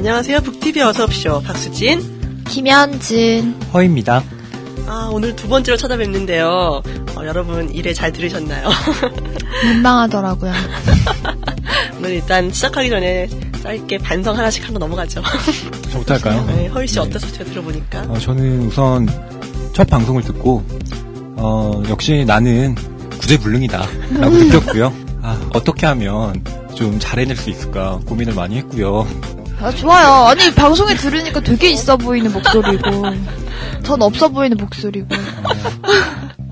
안녕하세요. 북티비 어서옵쇼. 박수진, 김현진, 허희입니다. 오늘 두 번째로 찾아뵙는데요. 여러분 일에 잘 들으셨나요? 민망하더라고요. 오늘 일단 시작하기 전에 짧게 반성 하나씩 하고 넘어가죠. 저부터 할까요? 네, 허희씨 어땠어요? 제가 들어보니까. 저는 우선 첫 방송을 듣고 역시 나는 구제불능이다 라고 느꼈고요. 어떻게 하면 좀 잘해낼 수 있을까 고민을 많이 했고요. 좋아요. 아니 방송에 들으니까 되게 있어 보이는 목소리고 전 없어 보이는 목소리고.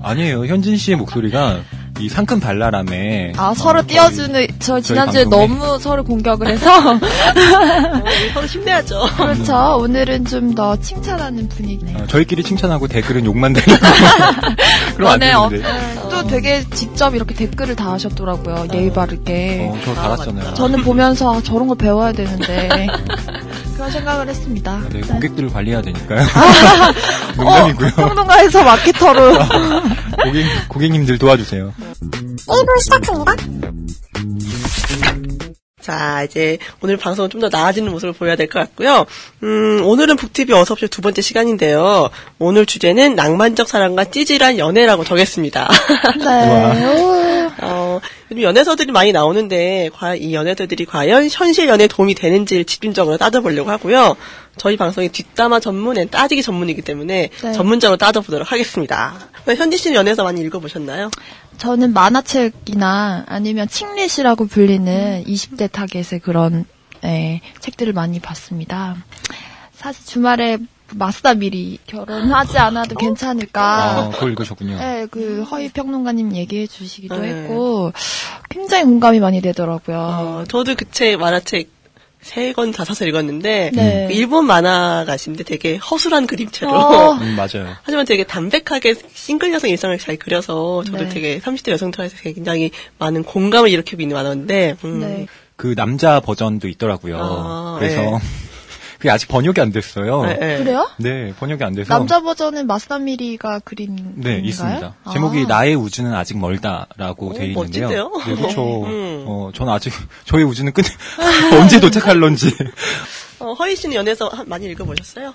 아니에요. 현진 씨의 목소리가 이 상큼 발랄함에 서로 띄워주는. 저 지난주에 너무 서로 공격을 해서 서로 힘내야죠. 그렇죠. 오늘은 좀 더 칭찬하는 분위기네요. 저희끼리 칭찬하고 댓글은 욕만 되는 그럼 안 되는데. 또 되게 직접 이렇게 댓글을 다 하셨더라고요. 예의 바르게. 저 달았잖아요. 저는 보면서 저런 걸 배워야 되는데 그런 생각을 했습니다. 네, 고객들을 관리해야 되니까요. 농담이고요. 평론가에서 마케터로 고객님들 도와주세요. 1분 시작합니다. 자, 이제 오늘 방송은 좀 더 나아지는 모습을 보여야 될 것 같고요. 오늘은 북티비 어서옵쇼 두 번째 시간인데요. 오늘 주제는 낭만적 사랑과 찌질한 연애라고 정했습니다. 네. 요즘 연애서들이 많이 나오는데 이 연애서들이 과연 현실 연애에 도움이 되는지를 집중적으로 따져보려고 하고요. 저희 방송이 뒷담화 전문엔 따지기 전문이기 때문에 네. 전문적으로 따져보도록 하겠습니다. 현진 씨는 연애서 많이 읽어보셨나요? 저는 만화책이나 아니면 칭릿이라고 불리는 20대 타겟의 그런 책들을 많이 봤습니다. 사실 주말에 마스다 미리 결혼하지 않아도 괜찮을까. 그걸 읽으셨군요. 네, 그 허희 평론가님 얘기해 주시기도 했고 굉장히 공감이 많이 되더라고요. 저도 그 책 만화책 3권 다 사서 읽었는데 일본 만화가 있는데 되게 허술한 그림체로 맞아요. 하지만 되게 담백하게 싱글 여성 일상을 잘 그려서 저도 되게 30대 여성들한테 굉장히 많은 공감을 일으키고 있는 만화인데 그 남자 버전도 있더라고요. 그래서 그게 아직 번역이 안 됐어요. 그래요? 네, 번역이 안 돼서. 남자 버전은 마스다 미리가 그린 네, 있습니다. 제목이 나의 우주는 아직 멀다라고 되어 있는데요. 멋진데요? 네, 그렇죠. 저는 아직 저의 우주는 언제 도착할런지. 허희 씨는 연애서 많이 읽어보셨어요?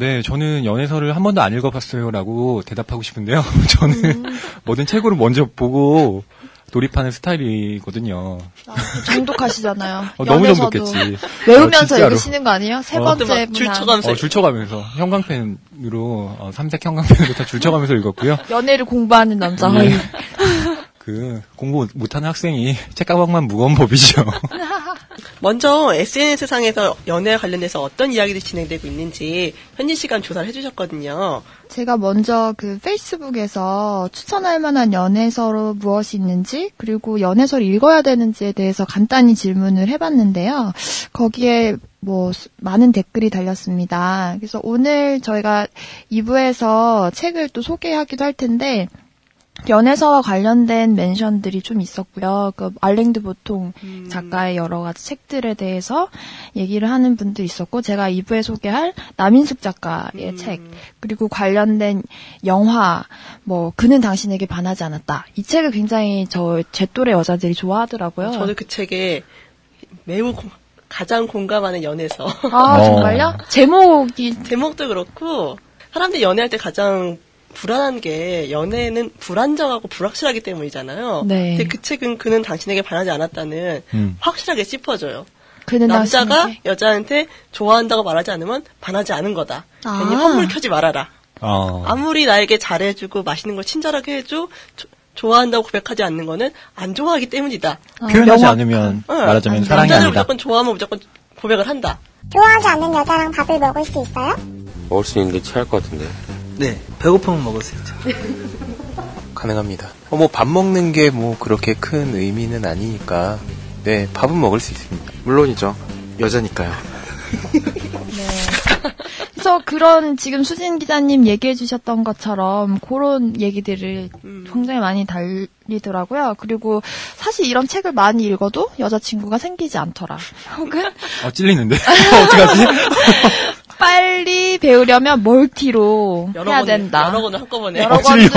네, 저는 연애서를 한 번도 안 읽어봤어요라고 대답하고 싶은데요. 저는 뭐든 책으로 먼저 보고 돌입하는 스타일이거든요. 정독하시잖아요. 너무 정독했지. 외우면서 읽으시는 거 아니에요? 세 번째 줄쳐가면서. 줄쳐가면서 형광펜으로 삼색 형광펜으로 다 줄쳐가면서 읽었고요. 연애를 공부하는 남자 허위. 공부 못하는 학생이 책가방만 무거운 법이죠. 먼저 SNS상에서 연애와 관련해서 어떤 이야기들이 진행되고 있는지 현진 씨가 조사를 해주셨거든요. 제가 먼저 그 페이스북에서 추천할 만한 연애서로 무엇이 있는지 그리고 연애서를 읽어야 되는지에 대해서 간단히 질문을 해봤는데요. 거기에 많은 댓글이 달렸습니다. 그래서 오늘 저희가 2부에서 책을 또 소개하기도 할 텐데 연애서와 관련된 멘션들이 좀 있었고요. 알랭 드 보통 작가의 여러 가지 책들에 대해서 얘기를 하는 분도 있었고, 제가 2부에 소개할 남인숙 작가의 책, 그리고 관련된 영화, 그는 당신에게 반하지 않았다. 이 책을 굉장히 제 또래 여자들이 좋아하더라고요. 저도 그 책에 매우 가장 공감하는 연애서. 정말요? 제목도 그렇고, 사람들이 연애할 때 가장 불안한 게 연애는 불안정하고 불확실하기 때문이잖아요. 근데 그 책은 그는 당신에게 반하지 않았다는 확실하게 짚어줘요. 남자가 여자한테 좋아한다고 말하지 않으면 반하지 않은 거다. 괜히 헛물 켜지 말아라. 아무리 나에게 잘해주고 맛있는 걸 친절하게 해줘 좋아한다고 고백하지 않는 거는 안 좋아하기 때문이다. 표현하지 않으면 말하자면 사랑이 아니다. 남자를 무조건 좋아하면 무조건 고백을 한다. 좋아하지 않는 여자랑 밥을 먹을 수 있어요? 먹을 수 있는데 체할 것 같은데. 네, 배고프면 먹을 수 있죠. 가능합니다. 밥 먹는 게 그렇게 큰 의미는 아니니까, 네, 밥은 먹을 수 있습니다. 물론이죠. 여자니까요. 네. 그래서 그런 지금 수진 기자님 얘기해 주셨던 것처럼 그런 얘기들을 굉장히 많이 달리더라고요. 그리고 사실 이런 책을 많이 읽어도 여자친구가 생기지 않더라. 혹은 찔리는데? 어떡하지? 빨리 배우려면 멀티로 해야 된다. 여러 권을 한꺼번에. 여러 권을.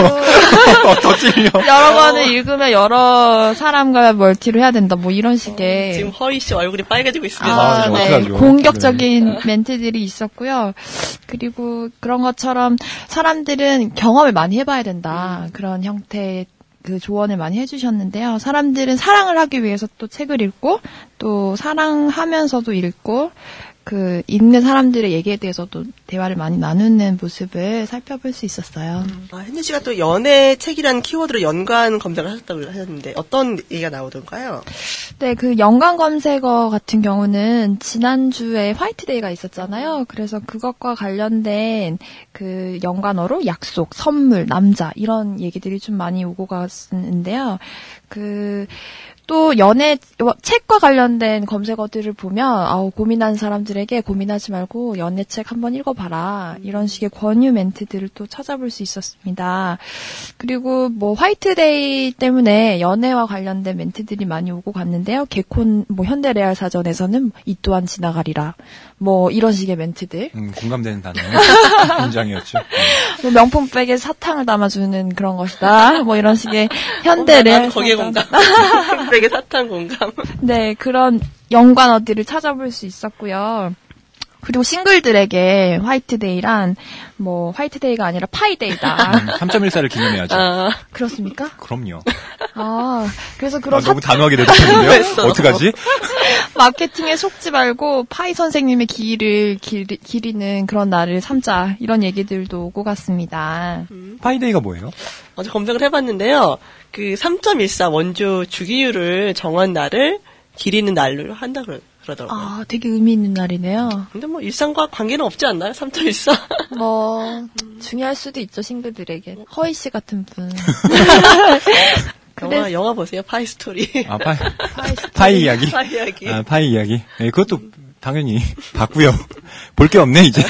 여러 권을 읽으면 여러 사람과 멀티로 해야 된다. 뭐 이런 식의. 지금 허희 씨 얼굴이 빨개지고 있습니다. 아, 네. 공격적인 그래. 멘트들이 있었고요. 그리고 그런 것처럼 사람들은 경험을 많이 해봐야 된다. 그런 형태의 그 조언을 많이 해주셨는데요. 사람들은 사랑을 하기 위해서 또 책을 읽고 또 사랑하면서도 읽고 그 읽는 사람들의 얘기에 대해서도 대화를 많이 나누는 모습을 살펴볼 수 있었어요. 아, 혜진 씨가 또 연애 책이라는 키워드로 연관 검색을 하셨다고 하셨는데 어떤 얘기가 나오던가요? 네, 그 연관 검색어 같은 경우는 지난주에 화이트데이가 있었잖아요. 그래서 그것과 관련된 그 연관어로 약속, 선물, 남자 이런 얘기들이 좀 많이 오고 갔는데요. 그 또 연애 책과 관련된 검색어들을 보면 아우 고민하는 사람들에게 고민하지 말고 연애책 한번 읽어봐라 이런 식의 권유 멘트들을 또 찾아볼 수 있었습니다. 그리고 뭐 화이트데이 때문에 연애와 관련된 멘트들이 많이 오고 갔는데요. 개콘 뭐 현대레알 사전에서는 이 또한 지나가리라 뭐 이런 식의 멘트들 공감되는 단어 굉장히였죠. 뭐 명품백에 사탕을 담아주는 그런 것이다 뭐 이런 식의 현대레알 거기에 공감. 되게 사탄 공감. 네, 그런 연관어들을 찾아볼 수 있었고요. 그리고 싱글들에게 화이트데이란 뭐 화이트데이가 아니라 파이데이다. 3.14를 기념해야죠. 아, 그렇습니까? 그럼요. 아, 그래서 그런 너무 단호하게 대답했는데요. 어떡하지? 마케팅에 속지 말고 파이 선생님의 길을 기리는 그런 날을 삼자 이런 얘기들도 오고 갔습니다. 파이데이가 뭐예요? 어제 검색을 해봤는데요. 그 3.14 원조 주기율을 정한 날을 기리는 날로 한다 그러더라고요. 아, 되게 의미 있는 날이네요. 근데 뭐 일상과 관계는 없지 않나요? 3.14? 뭐 중요할 수도 있죠, 싱글들에게. 허희 씨 같은 분. 영화 보세요. 파이 스토리. 아, 파이 이야기. 파이 이야기. 아, 파이 이야기. 네, 그것도 당연히 봤고요. 볼 게 없네 이제.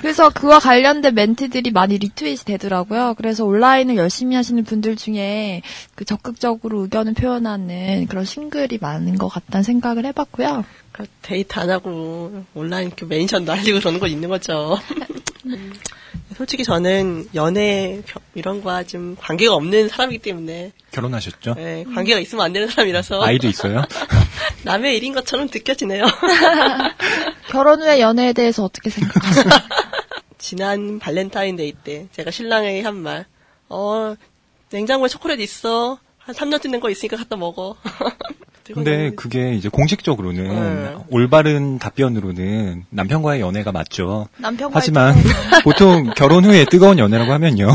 그래서 그와 관련된 멘트들이 많이 리트윗이 되더라고요. 그래서 온라인을 열심히 하시는 분들 중에 그 적극적으로 의견을 표현하는 그런 싱글이 많은 것 같다는 생각을 해봤고요. 그러니까 데이트 안 하고 온라인 그 멘션 날리고 그러는 거 있는 거죠. 솔직히 저는 연애 이런 거와 좀 관계가 없는 사람이기 때문에 결혼하셨죠? 네, 관계가 있으면 안 되는 사람이라서 아이도 있어요? 남의 일인 것처럼 느껴지네요. 결혼 후에 연애에 대해서 어떻게 생각하세요? 지난 발렌타인데이 때 제가 신랑에게 한 말 냉장고에 초콜릿 있어 한 3년쯤 된 거 있으니까 갖다 먹어. 근데 그게 이제 공식적으로는 올바른 답변으로는 남편과의 연애가 맞죠. 하지만 보통 결혼 후에 뜨거운 연애라고 하면요.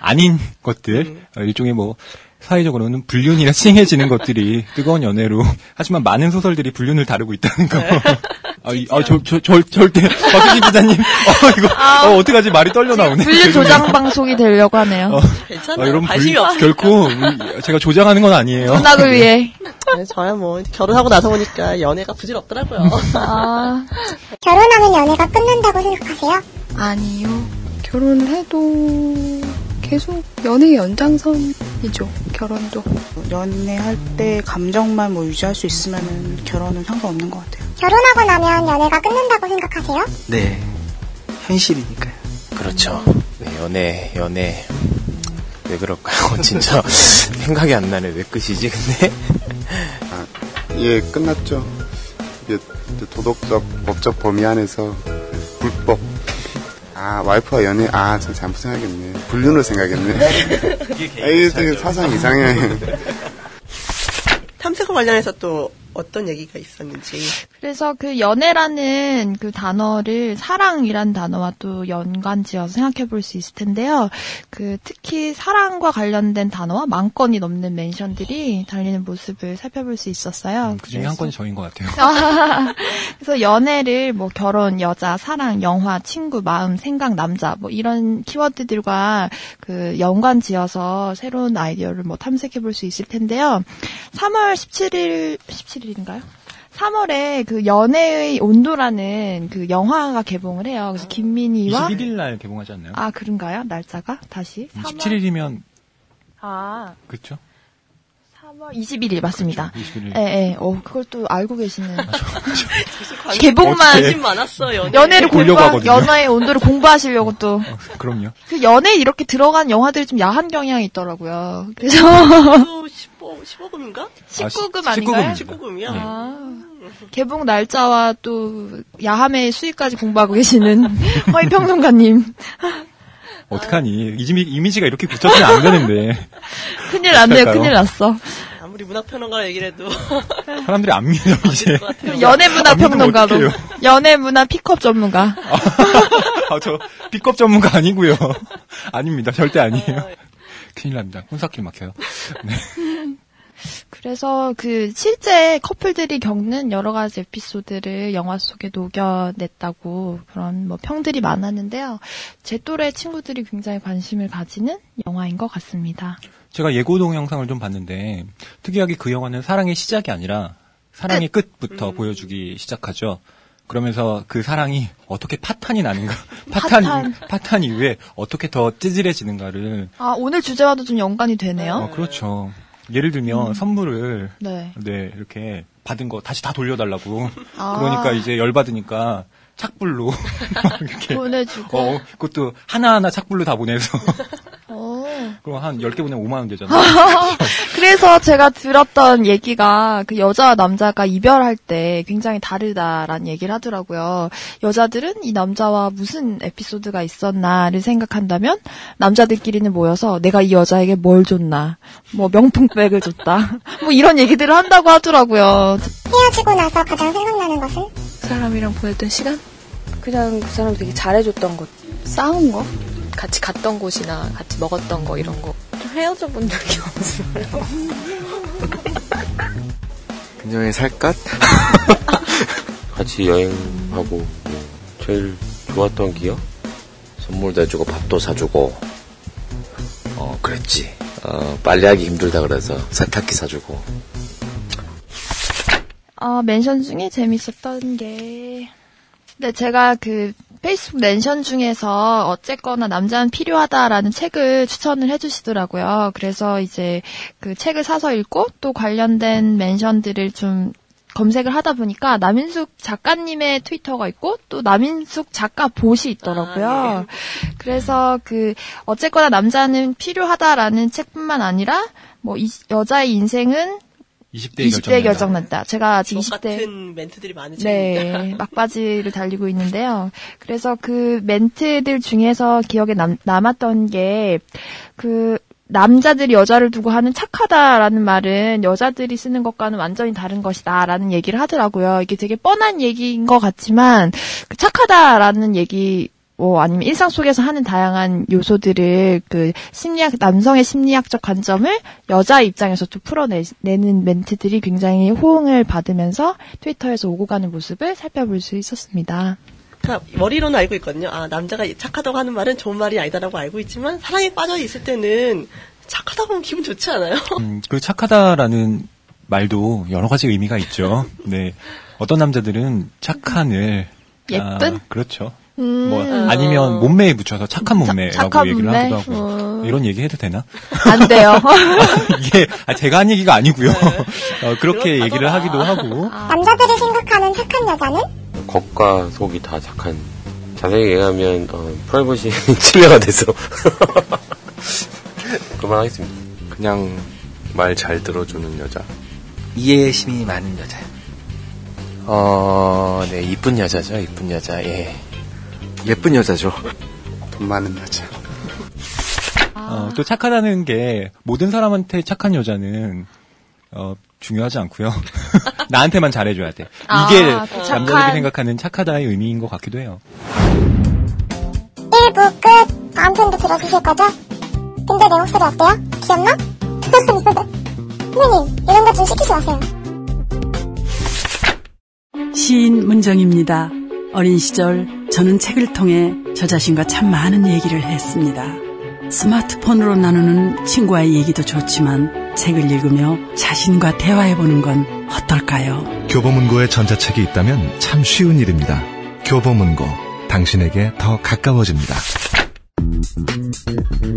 아닌 것들 일종의 뭐 사회적으로는 불륜이라 칭해지는 것들이 뜨거운 연애로 하지만 많은 소설들이 불륜을 다루고 있다는 거. 절대 박수진 기자님 이거 어떡하지 말이 떨려 나오네. 불륜 조장 방송이 되려고 하네요. 괜찮아요. 이런 관심이 없어요. 결코 제가 조장하는 건 아니에요. 문학을 위해. 네, 저야 뭐 결혼하고 나서 보니까 연애가 부질없더라고요. 아. 결혼하면 연애가 끝난다고 생각하세요? 아니요. 결혼을 해도 계속 연애 연장선이죠. 결혼도 연애할 때 감정만 뭐 유지할 수 있으면은 결혼은 상관없는 것 같아요. 결혼하고 나면 연애가 끝난다고 생각하세요? 네, 현실이니까요. 그렇죠. 네, 연애 왜 그럴까요? 진짜 생각이 안 나네. 왜 끝이지? 근데 아, 예, 끝났죠. 도덕적 법적 범위 안에서 불법. 아, 와이프와 연애, 저 잘못 생각했네. 불륜으로 생각했네. 이게 사상 이상해. 탐색과 관련해서 또 어떤 얘기가 있었는지. 그래서 그 연애라는 그 단어를 사랑이란 단어와 또 연관지어서 생각해 볼 수 있을 텐데요. 그 특히 사랑과 관련된 단어와 10,000건이 넘는 멘션들이 달리는 모습을 살펴볼 수 있었어요. 그중에 한 건이 저인 것 같아요. 그래서 연애를 뭐 결혼, 여자, 사랑, 영화, 친구, 마음, 생각, 남자 뭐 이런 키워드들과 그 연관지어서 새로운 아이디어를 뭐 탐색해 볼 수 있을 텐데요. 3월 17일인가요? 3월에 그 연애의 온도라는 그 영화가 개봉을 해요. 그래서 김민희와 21일 날 개봉하지 않나요? 아, 그런가요? 날짜가? 다시 17일이면 3월... 아. 그렇죠. 3월 3월 21일 맞습니다. 그렇죠, 21일. 예, 예. 그걸 또 알고 계시는. 개봉만 관심 많았어요. 연애를 공부하고 연애의 온도를 공부하시려고 또. 그럼요. 그 연애 이렇게 들어간 영화들이 좀 야한 경향이 있더라고요. 그래서 15금인가? 19금 아닌가요? 19금이요. 아. 개봉 날짜와 또 야함의 수익까지 공부하고 계시는 허희 평론가님. 어떡하니? 이미지가 이렇게 굳혀지면 안 되는데. 큰일 났네요. 큰일 났어. 아무리 문화평론가 얘기를 해도. 사람들이 안 믿어, 이제. 연애문화평론가로. 연애문화 픽업 전문가. 저 픽업 전문가 아니고요. 아닙니다. 절대 아니에요. 큰일 납니다. 혼사길 막혀요. 네. 그래서 그 실제 커플들이 겪는 여러 가지 에피소드를 영화 속에 녹여냈다고 그런 뭐 평들이 많았는데요. 제 또래 친구들이 굉장히 관심을 가지는 영화인 것 같습니다. 제가 예고 동영상을 좀 봤는데 특이하게 그 영화는 사랑의 시작이 아니라 사랑의 끝부터 보여주기 시작하죠. 그러면서 그 사랑이 어떻게 파탄이 나는가, 파탄 이후에 어떻게 더 찌질해지는가를. 아, 오늘 주제와도 좀 연관이 되네요. 그렇죠. 예를 들면 선물을 네 이렇게 받은 거 다시 다 돌려달라고. 아. 그러니까 이제 열받으니까 착불로 이렇게 보내주고 그것도 하나하나 착불로 다 보내서 그럼 한 10개 보내면 5만 원 되잖아요. 그래서 제가 들었던 얘기가 그 여자와 남자가 이별할 때 굉장히 다르다라는 얘기를 하더라고요. 여자들은 이 남자와 무슨 에피소드가 있었나를 생각한다면 남자들끼리는 모여서 내가 이 여자에게 뭘 줬나, 뭐 명품백을 줬다, 뭐 이런 얘기들을 한다고 하더라고요. 헤어지고 나서 가장 생각나는 것은? 그 사람이랑 보냈던 시간? 그냥 그 사람 되게 잘해줬던 것, 싸운 거? 같이 갔던 곳이나 같이 먹었던 거 이런 거. 헤어져 본 적이 없어요. 그녀의 살갗? 같이 여행하고 제일 좋았던 기억? 선물도 해주고 밥도 사주고 그랬지. 빨래하기 힘들다 그래서 세탁기 사주고. 멘션 중에 재밌었던 게 근데 제가 그 페이스북 멘션 중에서 어쨌거나 남자는 필요하다라는 책을 추천을 해주시더라고요. 그래서 이제 그 책을 사서 읽고 또 관련된 멘션들을 좀 검색을 하다 보니까 남인숙 작가님의 트위터가 있고 또 남인숙 작가 봇이 있더라고요. 아, 네. 그래서 그 어쨌거나 남자는 필요하다라는 책뿐만 아니라 뭐 여자의 인생은 20대에 결정난다. 제가 아직 20대 같은 멘트들이 많으죠. 네, 막바지를 달리고 있는데요. 그래서 그 멘트들 중에서 기억에 남았던 게 그 남자들이 여자를 두고 하는 착하다라는 말은 여자들이 쓰는 것과는 완전히 다른 것이다라는 얘기를 하더라고요. 이게 되게 뻔한 얘기인 것 같지만 그 착하다라는 얘기 뭐 아니면 일상 속에서 하는 다양한 요소들을 그 남성의 심리학적 관점을 여자의 입장에서 또 풀어내는 멘트들이 굉장히 호응을 받으면서 트위터에서 오고 가는 모습을 살펴볼 수 있었습니다. 머리로는 알고 있거든요. 아, 남자가 착하다고 하는 말은 좋은 말이 아니다라고 알고 있지만 사랑에 빠져 있을 때는 착하다 보면 기분 좋지 않아요? 그 착하다라는 말도 여러 가지 의미가 있죠. 네, 어떤 남자들은 착한을 예쁜? 그렇죠. 뭐 아니면 몸매에 붙여서 착한 몸매라고 얘기를 하기도 하고. 이런 얘기 해도 되나? 안 돼요. 이게 제가 한 얘기가 아니고요. 그렇게 얘기를 하기도 하고. 남자들이 생각하는 착한 여자는? 겉과 속이 다 착한. 자세히 얘기하면 프라이버시 침해가 돼서 그만하겠습니다. 그냥 말 잘 들어주는 여자. 이해심이 많은 여자. 네, 이쁜 여자죠. 이쁜 여자. 예. 예쁜 여자죠. 돈 많은 여자. 또 착하다는 게 모든 사람한테 착한 여자는 중요하지 않고요. 나한테만 잘해줘야 돼. 이게 남자들이 생각하는 착하다의 의미인 것 같기도 해요. 1부 끝. 다음 편도 들어주실 거죠? 근데 내 목소리 어때요? 귀엽나? 선생님 이런 거 좀 시키지 마세요. 시인 문정입니다. 어린 시절 저는 책을 통해 저 자신과 참 많은 얘기를 했습니다. 스마트폰으로 나누는 친구와의 얘기도 좋지만 책을 읽으며 자신과 대화해보는 건 어떨까요? 교보문고에 전자책이 있다면 참 쉬운 일입니다. 교보문고, 당신에게 더 가까워집니다.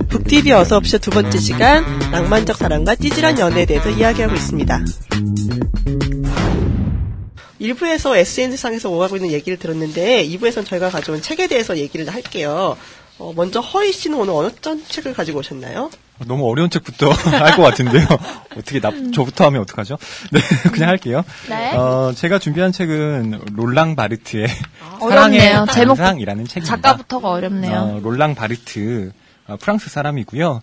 북티비 어서옵쇼 두 번째 시간, 낭만적 사랑과 찌질한 연애에 대해서 이야기하고 있습니다. 일부에서 SNS상에서 오가고 있는 얘기를 들었는데 2부에서는 저희가 가져온 책에 대해서 얘기를 할게요. 먼저 허희 씨는 오늘 어떤 책을 가지고 오셨나요? 너무 어려운 책부터 할 것 같은데요. 어떻게 저부터 하면 어떡하죠? 네, 그냥 할게요. 네. 제가 준비한 책은 롤랑 바르트의 어렵네요. 사랑의 감상이라는 책입니다. 작가부터가 어렵네요. 롤랑 바르트, 프랑스 사람이고요.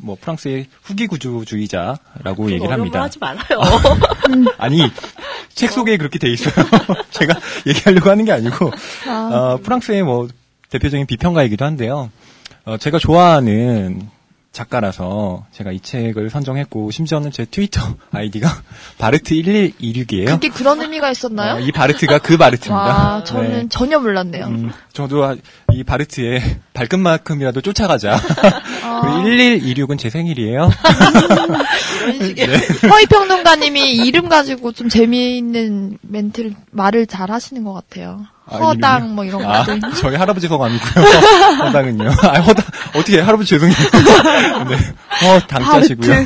뭐 프랑스의 후기 구조주의자라고 얘기를 합니다. 하지 말아요. 아니, 책 소개에 그렇게 돼 있어요. 제가 얘기하려고 하는 게 아니고 프랑스의 뭐 대표적인 비평가이기도 한데요. 제가 좋아하는 작가라서 제가 이 책을 선정했고, 심지어는 제 트위터 아이디가 바르트1126이에요. 그게 그런 의미가 있었나요? 이 바르트가 그 바르트입니다. 와, 저는 네. 전혀 몰랐네요. 저도 이 바르트의 발끝만큼이라도 쫓아가자. 1126은 제 생일이에요. 이런 식의. 네. 허위평론가님이 이름 가지고 좀 재미있는 멘트를, 말을 잘 하시는 것 같아요. 허당, 이름이요? 뭐, 이런 거. 저희 할아버지 성 아니고요. 허당은요. 허당, 어떻게, 할아버지 죄송해요. 네. 당자시고요. 네.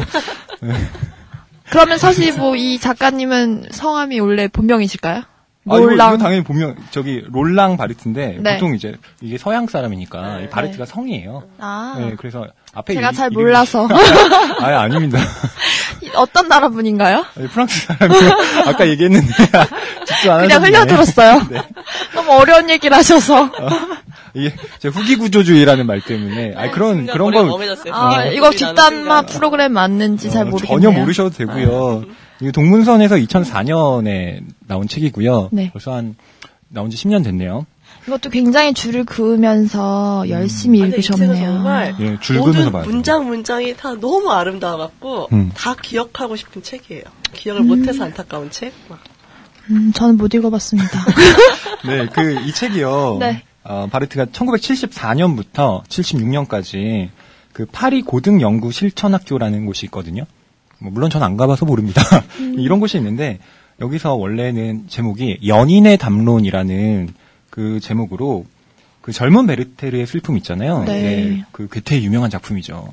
그러면 사실 뭐, 이 작가님은 성함이 원래 본명이실까요? 롤랑. 이거 당연히 본명, 롤랑 바르트인데, 네. 보통 이제, 이게 서양 사람이니까, 네. 바르트가 성이에요. 아. 네, 그래서 앞에. 제가 잘 몰라서. 아예 아닙니다. 어떤 나라 분인가요? 아니, 프랑스 사람이요. 아까 얘기했는데, 집중 안 하셨네. 그냥 흘려들었어요. 네. 너무 어려운 얘기를 하셔서. 이게, 제가 후기구조주의라는 말 때문에. 아, 그런 거. 이거 뒷담화 프로그램 맞는지 잘 모르겠네요. 전혀 모르셔도 되고요. 이 동문선에서 2004년에 나온 책이고요. 네. 벌써 나온 지 10년 됐네요. 이것도 굉장히 줄을 그으면서 열심히 읽으셨네요. 정말 예, 줄 그으면서 봐요. 문장이 다 너무 아름다워갖고 다 기억하고 싶은 책이에요. 기억을 못해서 안타까운 책. 저는 못 읽어봤습니다. 네, 이 책이요. 네. 바르트가 1974년부터 76년까지 그 파리 고등연구 실천학교라는 곳이 있거든요. 물론 전 안 가봐서 모릅니다. 이런 곳이 있는데, 여기서 원래는 제목이 연인의 담론이라는 그 제목으로, 그 젊은 베르테르의 슬픔 있잖아요. 네. 네. 그 괴테의 유명한 작품이죠.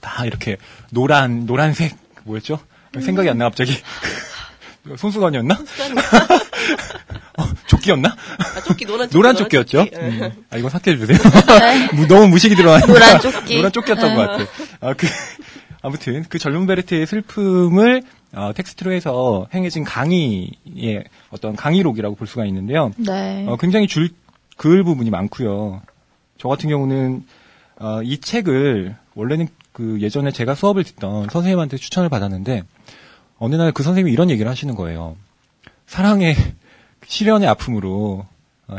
다 이렇게 노란색, 뭐였죠? 생각이 안 나, 갑자기. 손수건이었나? 조끼였나? 아, 노란 조끼였죠? 조끼. 아, 이거 삭제해주세요. 네. 너무 무식이 들어가니까. 노란 조끼였던 것 같아요. 아무튼 그 젊은 베르트의 슬픔을 텍스트로 해서 행해진 강의의 어떤 강의록이라고 볼 수가 있는데요. 네. 굉장히 줄 그을 부분이 많고요. 저 같은 경우는 이 책을 원래는 그 예전에 제가 수업을 듣던 선생님한테 추천을 받았는데, 어느 날 그 선생님이 이런 얘기를 하시는 거예요. 사랑의 시련의 아픔으로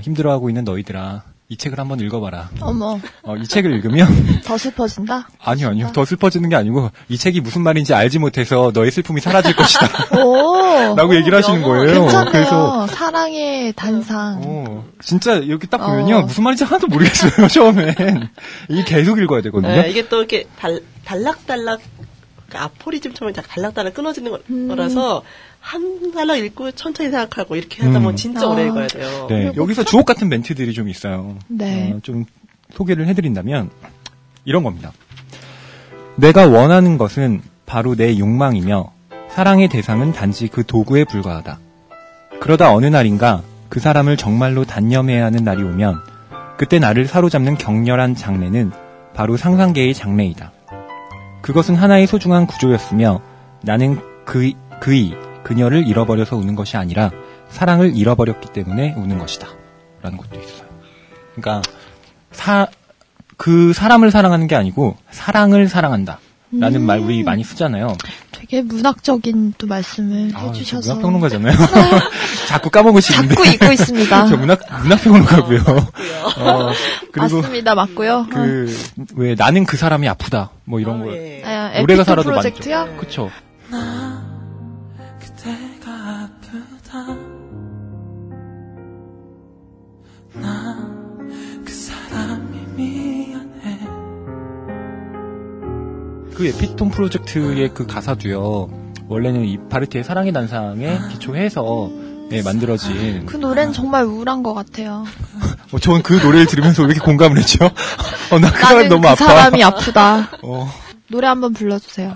힘들어하고 있는 너희들아, 이 책을 한번 읽어봐라. 어머. 이 책을 읽으면 더 슬퍼진다? 아니요. 더 슬퍼지는 게 아니고, 이 책이 무슨 말인지 알지 못해서 너의 슬픔이 사라질 것이다. 오. 라고 얘기를 하시는 거예요. 괜찮네요. 그래서 사랑의 단상. 진짜 이렇게 딱 보면요. 무슨 말인지 하나도 모르겠어요. 처음엔. 이게 계속 읽어야 되거든요. 네, 이게 또 이렇게 달락달락, 그러니까 아포리즘처럼 달락달락 끊어지는 거라서 한 달러 읽고 천천히 생각하고 이렇게 하다 보면 진짜 오래 읽어야 돼요. 네, 여기서 주옥 같은 멘트들이 좀 있어요. 네. 좀 소개를 해드린다면 이런 겁니다. 내가 원하는 것은 바로 내 욕망이며, 사랑의 대상은 단지 그 도구에 불과하다. 그러다 어느 날인가 그 사람을 정말로 단념해야 하는 날이 오면, 그때 나를 사로잡는 격렬한 장래는 바로 상상계의 장래이다. 그것은 하나의 소중한 구조였으며, 나는 그녀를 잃어버려서 우는 것이 아니라 사랑을 잃어버렸기 때문에 우는 것이다. 라는 것도 있어요. 그러니까 그 사람을 사랑하는 게 아니고 사랑을 사랑한다. 라는 말 우리 많이 쓰잖아요. 되게 문학적인 또 말씀을 해주셔서. 문학평론가잖아요. 자꾸 까먹으시는데. 자꾸 잊고 있습니다. 저 문학평론가고요. 그리고 맞습니다. 맞고요. 왜 나는 그 사람이 아프다. 뭐 이런 거. 예. 노래가 살아도 프로젝트요? 많죠. 네. 그쵸. 그대가 아프다. 나 그 사람이 미안해. 그 에피톤 프로젝트의 그 가사도요. 원래는 이 바르트의 사랑의 단상에 기초해서 만들어진. 그 노래는 정말 우울한 것 같아요. 저는 그 노래를 들으면서 왜 이렇게 공감을 했죠? 나 그 사람 너무 그 아파. 사람이 아프다. 노래 한번 불러주세요.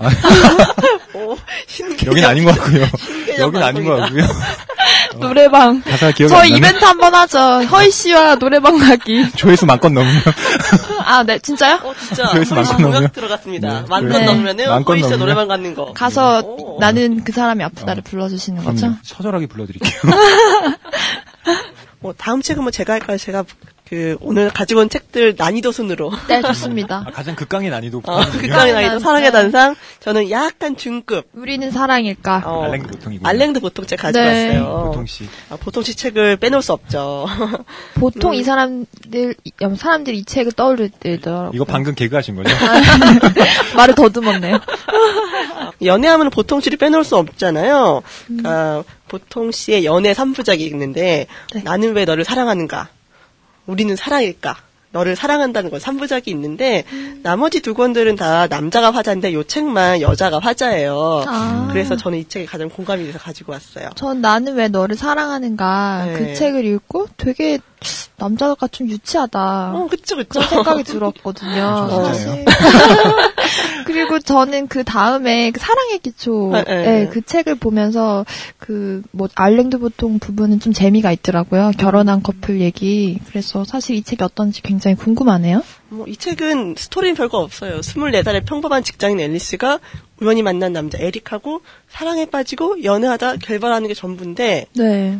여긴 아닌 것 같고요. 여긴 아닌 것 같고요. 노래방. 가사 기억이 안 나네. 저희 이벤트 한번 하죠. 허희 씨와 노래방 가기. 조회수 만건 넘으면. 아, 네, 진짜요? 진짜. 조회수 만건 넘으면. 들어갔습니다. 만건 넘으면은 허희 씨와 노래방 가는 거. 가서 나는 그 사람이 아프다를 불러주시는 거죠? 처절하게 불러드릴게요. 다음 책은 제가 할까요? 제가 오늘 가지고 온 책들 난이도 순으로. 네, 좋습니다. 가장 극강의 난이도. 극강의 난이도. 사랑의 단상. 저는 약간 중급. 우리는 사랑일까. 알랭 드 보통이고요. 알랭 드 보통 책 가져왔어요. 네. 보통 씨. 보통 씨 책을 빼놓을 수 없죠. 보통 이 사람들이 이 책을 떠올리더라고요. 이거 방금 개그하신 거죠? 말을 더듬었네요. 연애하면 보통 씨를 빼놓을 수 없잖아요. 그러니까 보통 씨의 연애 3부작이 있는데 네. 나는 왜 너를 사랑하는가? 우리는 사랑일까? 너를 사랑한다는 건 3부작이 있는데 나머지 두 권들은 다 남자가 화자인데 요 책만 여자가 화자예요. 그래서 저는 이 책에 가장 공감이 돼서 가지고 왔어요. 전 나는 왜 너를 사랑하는가 네. 그 책을 읽고 되게 남자가 좀 유치하다. 그쵸. 그런 생각이 들었거든요. 사실. 그리고 저는 그 다음에 사랑의 기초에 그 책을 보면서 알랭 드 보통 부분은 좀 재미가 있더라고요. 결혼한 커플 얘기. 그래서 사실 이 책이 어떤지 굉장히 궁금하네요. 이 책은 스토리는 별거 없어요. 24살의 평범한 직장인 앨리스가 우연히 만난 남자 에릭하고 사랑에 빠지고 연애하다 결별하는 게 전부인데 네.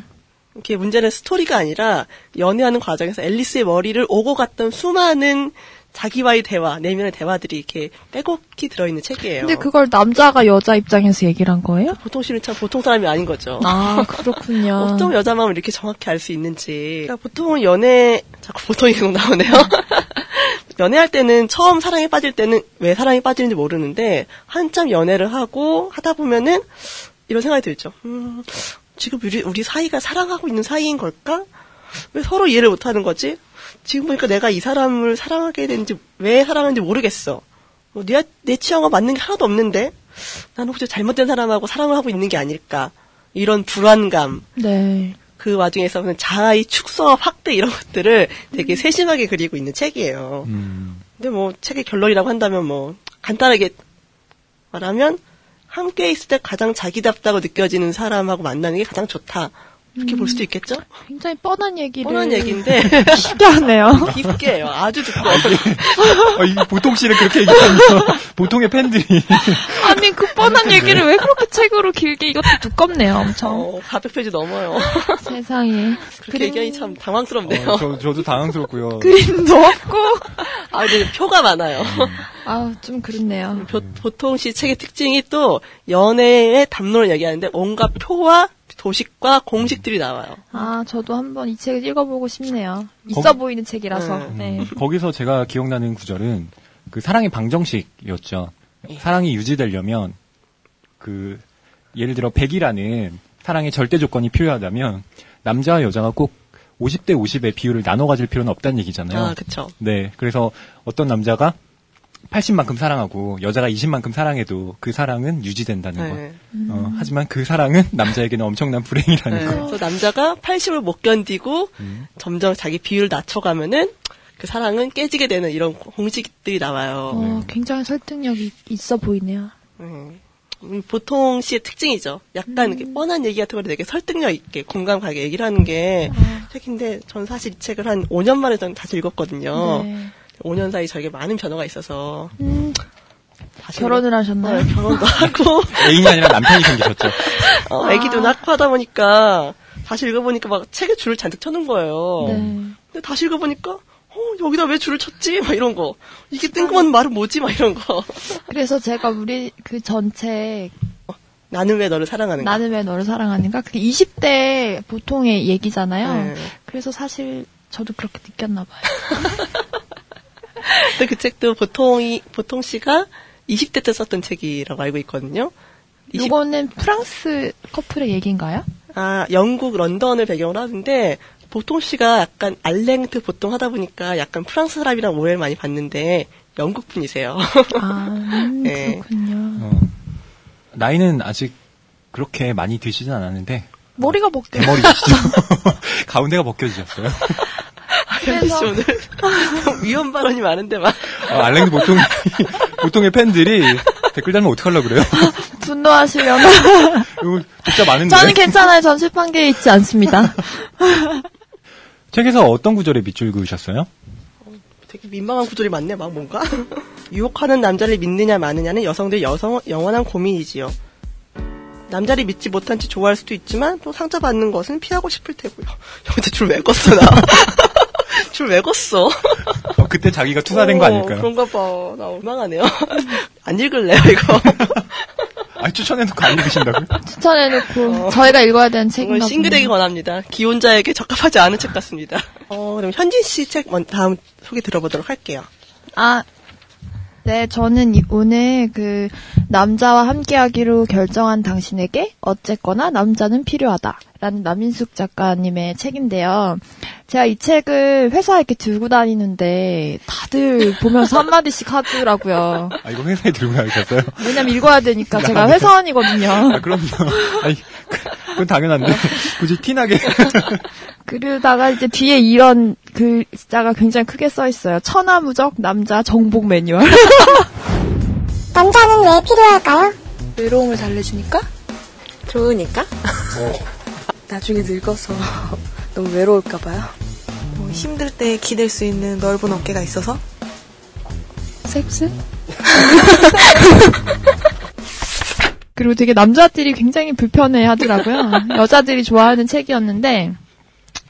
이게 문제는 스토리가 아니라 연애하는 과정에서 앨리스의 머리를 오고 갔던 수많은 자기와의 대화, 내면의 대화들이 이렇게 빼곡히 들어있는 책이에요. 근데 그걸 남자가 여자 입장에서 얘기를 한 거예요? 보통 씨는 참 보통 사람이 아닌 거죠. 그렇군요. 어떤 여자 마음을 이렇게 정확히 알 수 있는지. 그러니까 보통은 자꾸 보통이 계속 나오네요. 연애할 때는 처음 사랑에 빠질 때는 왜 사랑에 빠지는지 모르는데 한참 연애를 하다 보면은 이런 생각이 들죠. 지금 우리 사이가 사랑하고 있는 사이인 걸까? 왜 서로 이해를 못하는 거지? 지금 보니까 내가 이 사람을 사랑하게 되는지 왜 사랑하는지 모르겠어. 내 취향과 맞는 게 하나도 없는데 나는 혹시 잘못된 사람하고 사랑을 하고 있는 게 아닐까. 이런 불안감. 네. 그 와중에서 자아의 축소와 확대 이런 것들을 되게 세심하게 그리고 있는 책이에요. 근데 책의 결론이라고 한다면 간단하게 말하면 함께 있을 때 가장 자기답다고 느껴지는 사람하고 만나는 게 가장 좋다. 이렇게 볼 수도 있겠죠? 굉장히 뻔한 얘기인데. 쉽게 하네요. 깊게 해요. 아주 깊게. 보통 씨는 그렇게 얘기하면서 보통의 팬들이. 아니, 그 뻔한 얘기를 왜 그렇게 책으로 길게, 이것도 두껍네요, 엄청. 400페이지 넘어요. 세상에. 그렇게 얘기하니 참 당황스럽네요. 저도 당황스럽고요. 그림도 없고. 표가 많아요. 좀 그렇네요. 보통 씨 책의 특징이 또 연애의 담론을 얘기하는데 뭔가 표와 도식과 공식들이 나와요. 저도 한번 이 책을 읽어보고 싶네요. 있어 보이는 책이라서. 네. 거기서 제가 기억나는 구절은 사랑의 방정식이었죠. 사랑이 유지되려면 예를 들어 100이라는 사랑의 절대 조건이 필요하다면 남자와 여자가 꼭 50대 50의 비율을 나눠 가질 필요는 없다는 얘기잖아요. 그렇죠. 네. 그래서 어떤 남자가 80만큼 사랑하고 여자가 20만큼 사랑해도 그 사랑은 유지된다는 거. 하지만 그 사랑은 남자에게는 엄청난 불행이라는 거. 그래서 남자가 80을 못 견디고 점점 자기 비율 낮춰가면은 그 사랑은 깨지게 되는 이런 공식들이 나와요. 굉장히 설득력이 있어 보이네요. 보통 씨의 특징이죠. 약간 이렇게 뻔한 얘기 같은 걸 되게 설득력 있게 공감 가게 얘기를 하는 게 책인데 전 사실 이 책을 한 5년 만에 다시 읽었거든요. 네. 5년 사이 저에게 많은 변화가 있어서 결혼을 하셨나요? 결혼도 하고 애인이 아니라 남편이 생기셨죠. 애기도 낳고 하다 보니까 다시 읽어보니까 막 책에 줄을 잔뜩 쳐놓은 거예요. 네. 근데 다시 읽어보니까 여기다 왜 줄을 쳤지? 막 이런 거. 이게 뜬금없는 말은 뭐지? 막 이런 거. 그래서 제가 우리 그 전체 나는 왜 너를 사랑하는가? 나는 왜 너를 사랑하는가? 그게 20대 보통의 얘기잖아요. 그래서 사실 저도 그렇게 느꼈나 봐요. 근데 그 책도 보통 씨가 20대 때 썼던 책이라고 알고 있거든요. 이거는 프랑스 커플의 얘기인가요? 영국 런던을 배경으로 하는데 보통 씨가 약간 알랭 드 보통 하다 보니까 약간 프랑스 사람이랑 오해를 많이 받는데 영국 분이세요. 네. 그렇군요. 나이는 아직 그렇게 많이 드시진 않았는데 머리가 벗겨요. 대머리시죠. 가운데가 벗겨지셨어요. 현진 씨 오늘 위험 발언이 많은데 막. 아, 알랭 드 보통 보통의 팬들이 댓글 달면 어떡하려고 그래요? 분노하시려나? 독자 많은데. 저는 괜찮아요. 전 실판 게 있지 않습니다. 책에서 어떤 구절에 밑줄 그으셨어요? 되게 민망한 구절이 많네. 막 뭔가 유혹하는 남자를 믿느냐 마느냐는 여성들 영원한 고민이지요. 남자를 믿지 못한 채 좋아할 수도 있지만 또 상처받는 것은 피하고 싶을 테고요. 여기 줄 왜 껐어 나. 줄 왜 껐어. 그때 자기가 투사된 거 아닐까요? 그런가 봐. 나 원망하네요. 안 읽을래요 이거. 아니 추천해놓고 안 읽으신다고요? 추천해놓고 저희가 읽어야 되는 책인가. 싱글에게 권합니다. 기혼자에게 적합하지 않은 책 같습니다. 그럼 현진 씨 책 다음 소개 들어보도록 할게요. 아, 네, 저는 오늘 그 남자와 함께하기로 결정한 당신에게 어쨌거나 남자는 필요하다라는 남인숙 작가님의 책인데요. 제가 이 책을 회사에 이렇게 들고 다니는데 다들 보면서 한마디씩 하더라고요. 아, 이거 회사에 들고 다니셨어요? 왜냐면 읽어야 되니까 제가 회사원이거든요. 아, 그럼요. 아니, 그건 당연한데. 굳이 티나게. 그러다가 이제 뒤에 이런 글자가 굉장히 크게 써 있어요. 천하무적 남자 정복 매뉴얼. 남자는 왜 필요할까요? 외로움을 달래주니까? 좋으니까? 나중에 늙어서 너무 외로울까봐요. 힘들 때 기댈 수 있는 넓은 어깨가 있어서? 섹스? 그리고 되게 남자들이 굉장히 불편해 하더라고요. 여자들이 좋아하는 책이었는데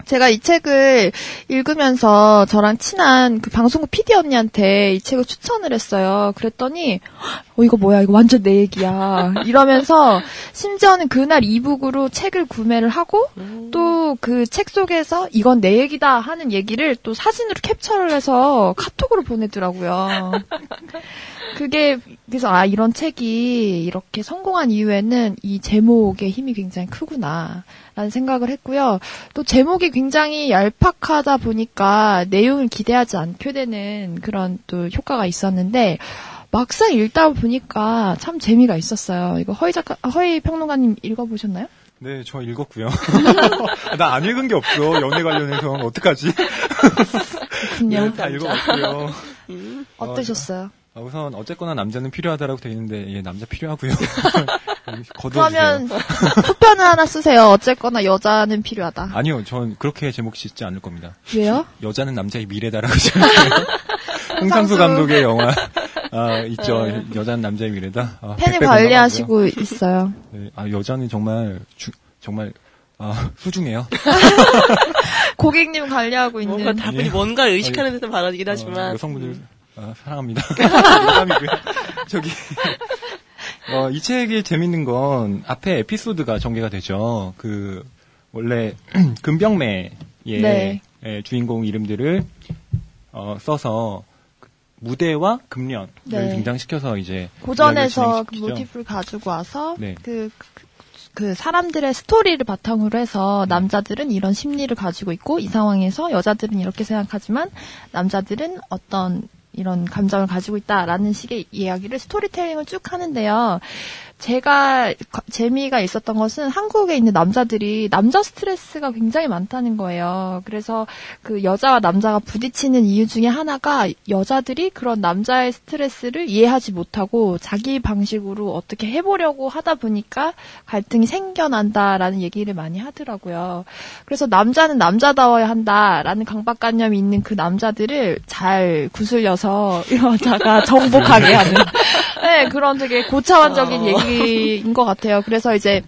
제가 이 책을 읽으면서 저랑 친한 그 방송국 PD 언니한테 이 책을 추천을 했어요. 그랬더니 이거 뭐야, 이거 완전 내 얘기야 이러면서 심지어는 그날 이북으로 책을 구매를 하고 또 그 책 속에서 이건 내 얘기다 하는 얘기를 또 사진으로 캡처를 해서 카톡으로 보내더라고요. 그게 그래서 아, 이런 책이 이렇게 성공한 이유에는 이 제목의 힘이 굉장히 크구나 라는 생각을 했고요. 또 제목이 굉장히 얄팍하다 보니까 내용을 기대하지 않게 되는 그런 또 효과가 있었는데 막상 읽다 보니까 참 재미가 있었어요. 이거 허희 평론가님 읽어보셨나요? 네, 저 읽었고요. 나 안 읽은 게 없어. 연애 관련해서 어떡하지? 그냥 다 읽어봤고요. 어떠셨어요? 우선 어쨌거나 남자는 필요하다라고 돼 있는데 예, 남자 필요하고요. 그러면 후편을 하나 쓰세요. 어쨌거나 여자는 필요하다. 아니요, 전 그렇게 제목 짓지 않을 겁니다. 왜요? 여자는 남자의 미래다라고 생각해요. 홍상수 감독의 영화 있죠. 여자는 남자의 미래다. 팬을 관리하시고 있어요. 네, 여자는 정말. 소중해요. 고객님 관리하고 있는. 뭔가 답변이 뭔가 의식하는 듯한 발언이긴 하지만. 여성분들. 사랑합니다. 이 책이 재밌는 건 앞에 에피소드가 전개가 되죠. 그 원래 금병매의 네. 주인공 이름들을 써서 무대와 금년을 네. 등장시켜서 이제 고전에서 그 모티프를 가지고 와서 네. 그 사람들의 스토리를 바탕으로 해서 남자들은 이런 심리를 가지고 있고 이 상황에서 여자들은 이렇게 생각하지만 남자들은 어떤 이런 감정을 가지고 있다라는 식의 이야기를 스토리텔링을 쭉 하는데요. 제가 재미가 있었던 것은 한국에 있는 남자들이 남자 스트레스가 굉장히 많다는 거예요. 그래서 그 여자와 남자가 부딪히는 이유 중에 하나가 여자들이 그런 남자의 스트레스를 이해하지 못하고 자기 방식으로 어떻게 해보려고 하다 보니까 갈등이 생겨난다라는 얘기를 많이 하더라고요. 그래서 남자는 남자다워야 한다라는 강박관념이 있는 그 남자들을 잘 구슬려서 여자가 정복하게 하는 네, 그런 되게 고차원적인 얘기인 것 같아요. 그래서 이제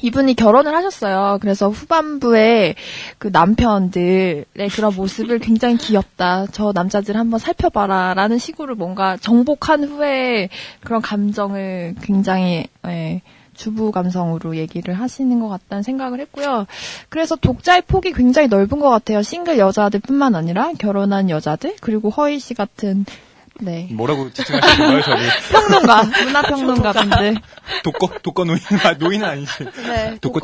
이분이 결혼을 하셨어요. 그래서 후반부에 그 남편들의 그런 모습을 굉장히 귀엽다. 저 남자들 한번 살펴봐라. 라는 식으로 뭔가 정복한 후에 그런 감정을 굉장히, 예. 주부 감성으로 얘기를 하시는 것 같다는 생각을 했고요. 그래서 독자의 폭이 굉장히 넓은 것 같아요. 싱글 여자들뿐만 아니라 결혼한 여자들, 그리고 허희 씨 같은 네. 뭐라고 지칭하시는 거예요, 저기? 평론가, 문화평론가 분들. 독거 노인은 아니지. 네. 독거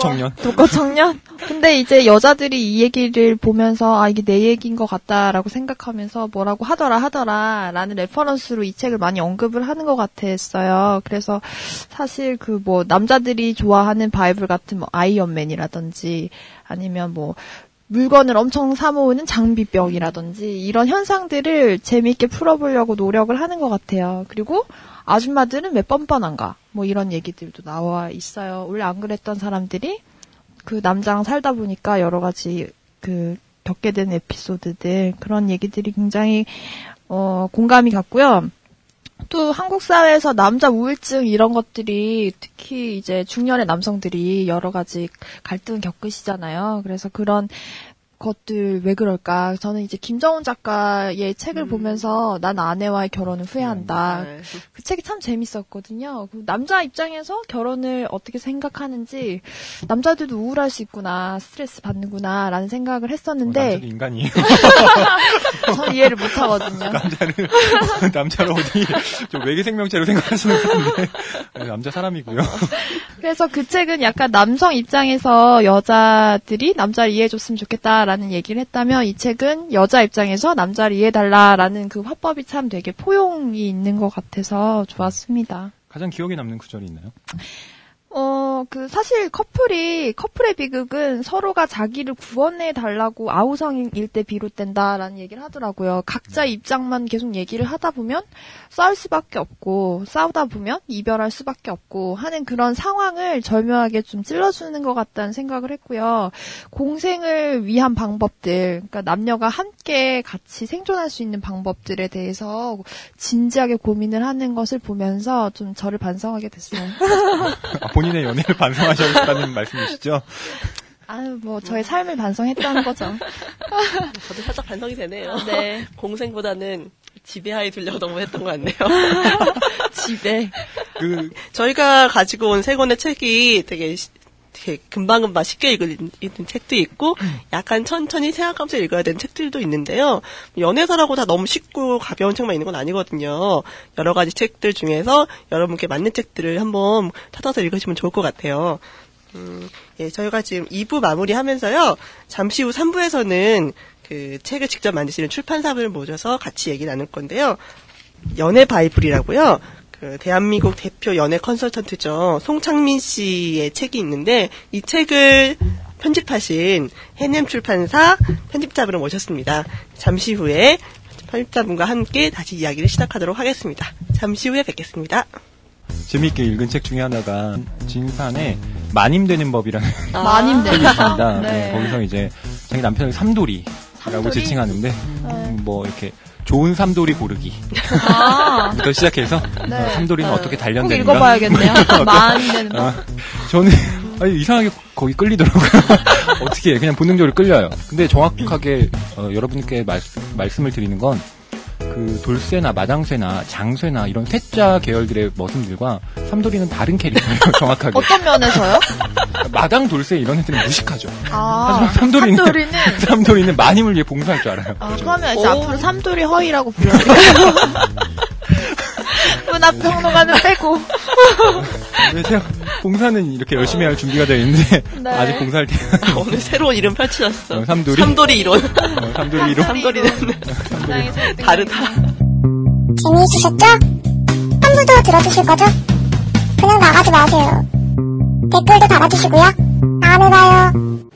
청년? 근데 이제 여자들이 이 얘기를 보면서, 아, 이게 내 얘기인 것 같다라고 생각하면서 뭐라고 하더라라는 레퍼런스로 이 책을 많이 언급을 하는 것 같았어요. 그래서 사실 그 남자들이 좋아하는 바이블 같은 아이언맨이라든지 아니면 물건을 엄청 사 모으는 장비병이라든지 이런 현상들을 재미있게 풀어보려고 노력을 하는 것 같아요. 그리고 아줌마들은 왜 뻔뻔한가? 뭐 이런 얘기들도 나와 있어요. 원래 안 그랬던 사람들이 그 남자랑 살다 보니까 여러 가지 그 겪게 된 에피소드들 그런 얘기들이 굉장히 공감이 갔고요. 또 한국 사회에서 남자 우울증 이런 것들이 특히 이제 중년의 남성들이 여러 가지 갈등을 겪으시잖아요. 그래서 그런 것들 왜 그럴까? 저는 이제 김정은 작가의 책을 보면서 난 아내와의 결혼을 후회한다. 네. 그 책이 참 재밌었거든요. 남자 입장에서 결혼을 어떻게 생각하는지 남자들도 우울할 수 있구나, 스트레스 받는구나 라는 생각을 했었는데 남자도 인간이에요. 저는 이해를 못하거든요. 남자를 어디 좀 외계 생명체로 생각하시는 건데 남자 사람이고요. 그래서 그 책은 약간 남성 입장에서 여자들이 남자를 이해해줬으면 좋겠다 라는 얘기를 했다면 이 책은 여자 입장에서 남자를 이해해달라라는 그 화법이 참 되게 포용이 있는 것 같아서 좋았습니다. 가장 기억에 남는 구절이 있나요? 그 사실 커플의 비극은 서로가 자기를 구원해달라고 아우성일 때 비롯된다라는 얘기를 하더라고요. 각자 입장만 계속 얘기를 하다 보면 싸울 수밖에 없고 싸우다 보면 이별할 수밖에 없고 하는 그런 상황을 절묘하게 좀 찔러주는 것 같다는 생각을 했고요. 공생을 위한 방법들, 그러니까 남녀가 함께 같이 생존할 수 있는 방법들에 대해서 진지하게 고민을 하는 것을 보면서 좀 저를 반성하게 됐어요. 본인의 연애를 반성하셨다는 말씀이시죠? 아유, 뭐, 저의 삶을 반성했다는 거죠. 저도 살짝 반성이 되네요. 네. 공생보다는 지배하에 두려고 너무 했던 것 같네요. 지배. 저희가 가지고 온 세 권의 책이 되게 금방금방 쉽게 읽는 책도 있고, 약간 천천히 생각하면서 읽어야 되는 책들도 있는데요. 연애서라고 다 너무 쉽고 가벼운 책만 있는 건 아니거든요. 여러 가지 책들 중에서 여러분께 맞는 책들을 한번 찾아서 읽으시면 좋을 것 같아요. 예, 저희가 지금 2부 마무리하면서요. 잠시 후 3부에서는 그 책을 직접 만드시는 출판사분을 모셔서 같이 얘기 나눌 건데요. 연애 바이블이라고요. 대한민국 대표 연애 컨설턴트죠. 송창민 씨의 책이 있는데 이 책을 편집하신 해냄 출판사 편집자분을 모셨습니다. 잠시 후에 편집자분과 함께 다시 이야기를 시작하도록 하겠습니다. 잠시 후에 뵙겠습니다. 재미있게 읽은 책 중에 하나가 진산의 만임되는 법이라는 책이 있습니다. 네. 거기서 이제 자기 남편을 삼돌이라고 지칭하는데 뭐 이렇게 좋은 삼돌이 고르기. 부터 시작해서 네. 삼돌이는 어떻게 단련되는가. 꼭 읽어봐야겠네요. 저는 아니, 이상하게 거기 끌리더라고요. 어떻게 그냥 본능적으로 끌려요. 근데 정확하게 여러분께 말씀을 드리는 건 그 돌쇠나 마당쇠나 장쇠나 이런 쇠자 계열들의 머슴들과 삼돌이는 다른 캐릭터예요. 정확하게. 어떤 면에서요? 마당, 돌쇠 이런 애들은 무식하죠. 하지만 삼돌이는 마님을 위해 봉사할 줄 알아요. 아, 그러면 이제 앞으로 삼돌이 허이라고 불러요. 문 앞 평론가는 빼고. 봉사는 이렇게 열심히 할 준비가 되어 있는데 네. 아직 봉사할 때 오늘 새로운 이름 펼쳐졌어. 삼돌이 이론. 삼돌이는 다르다. 재미있으셨죠? 3부도 들어주실 거죠? 그냥 나가지 마세요. 댓글도 달아주시고요. 다음에 봐요.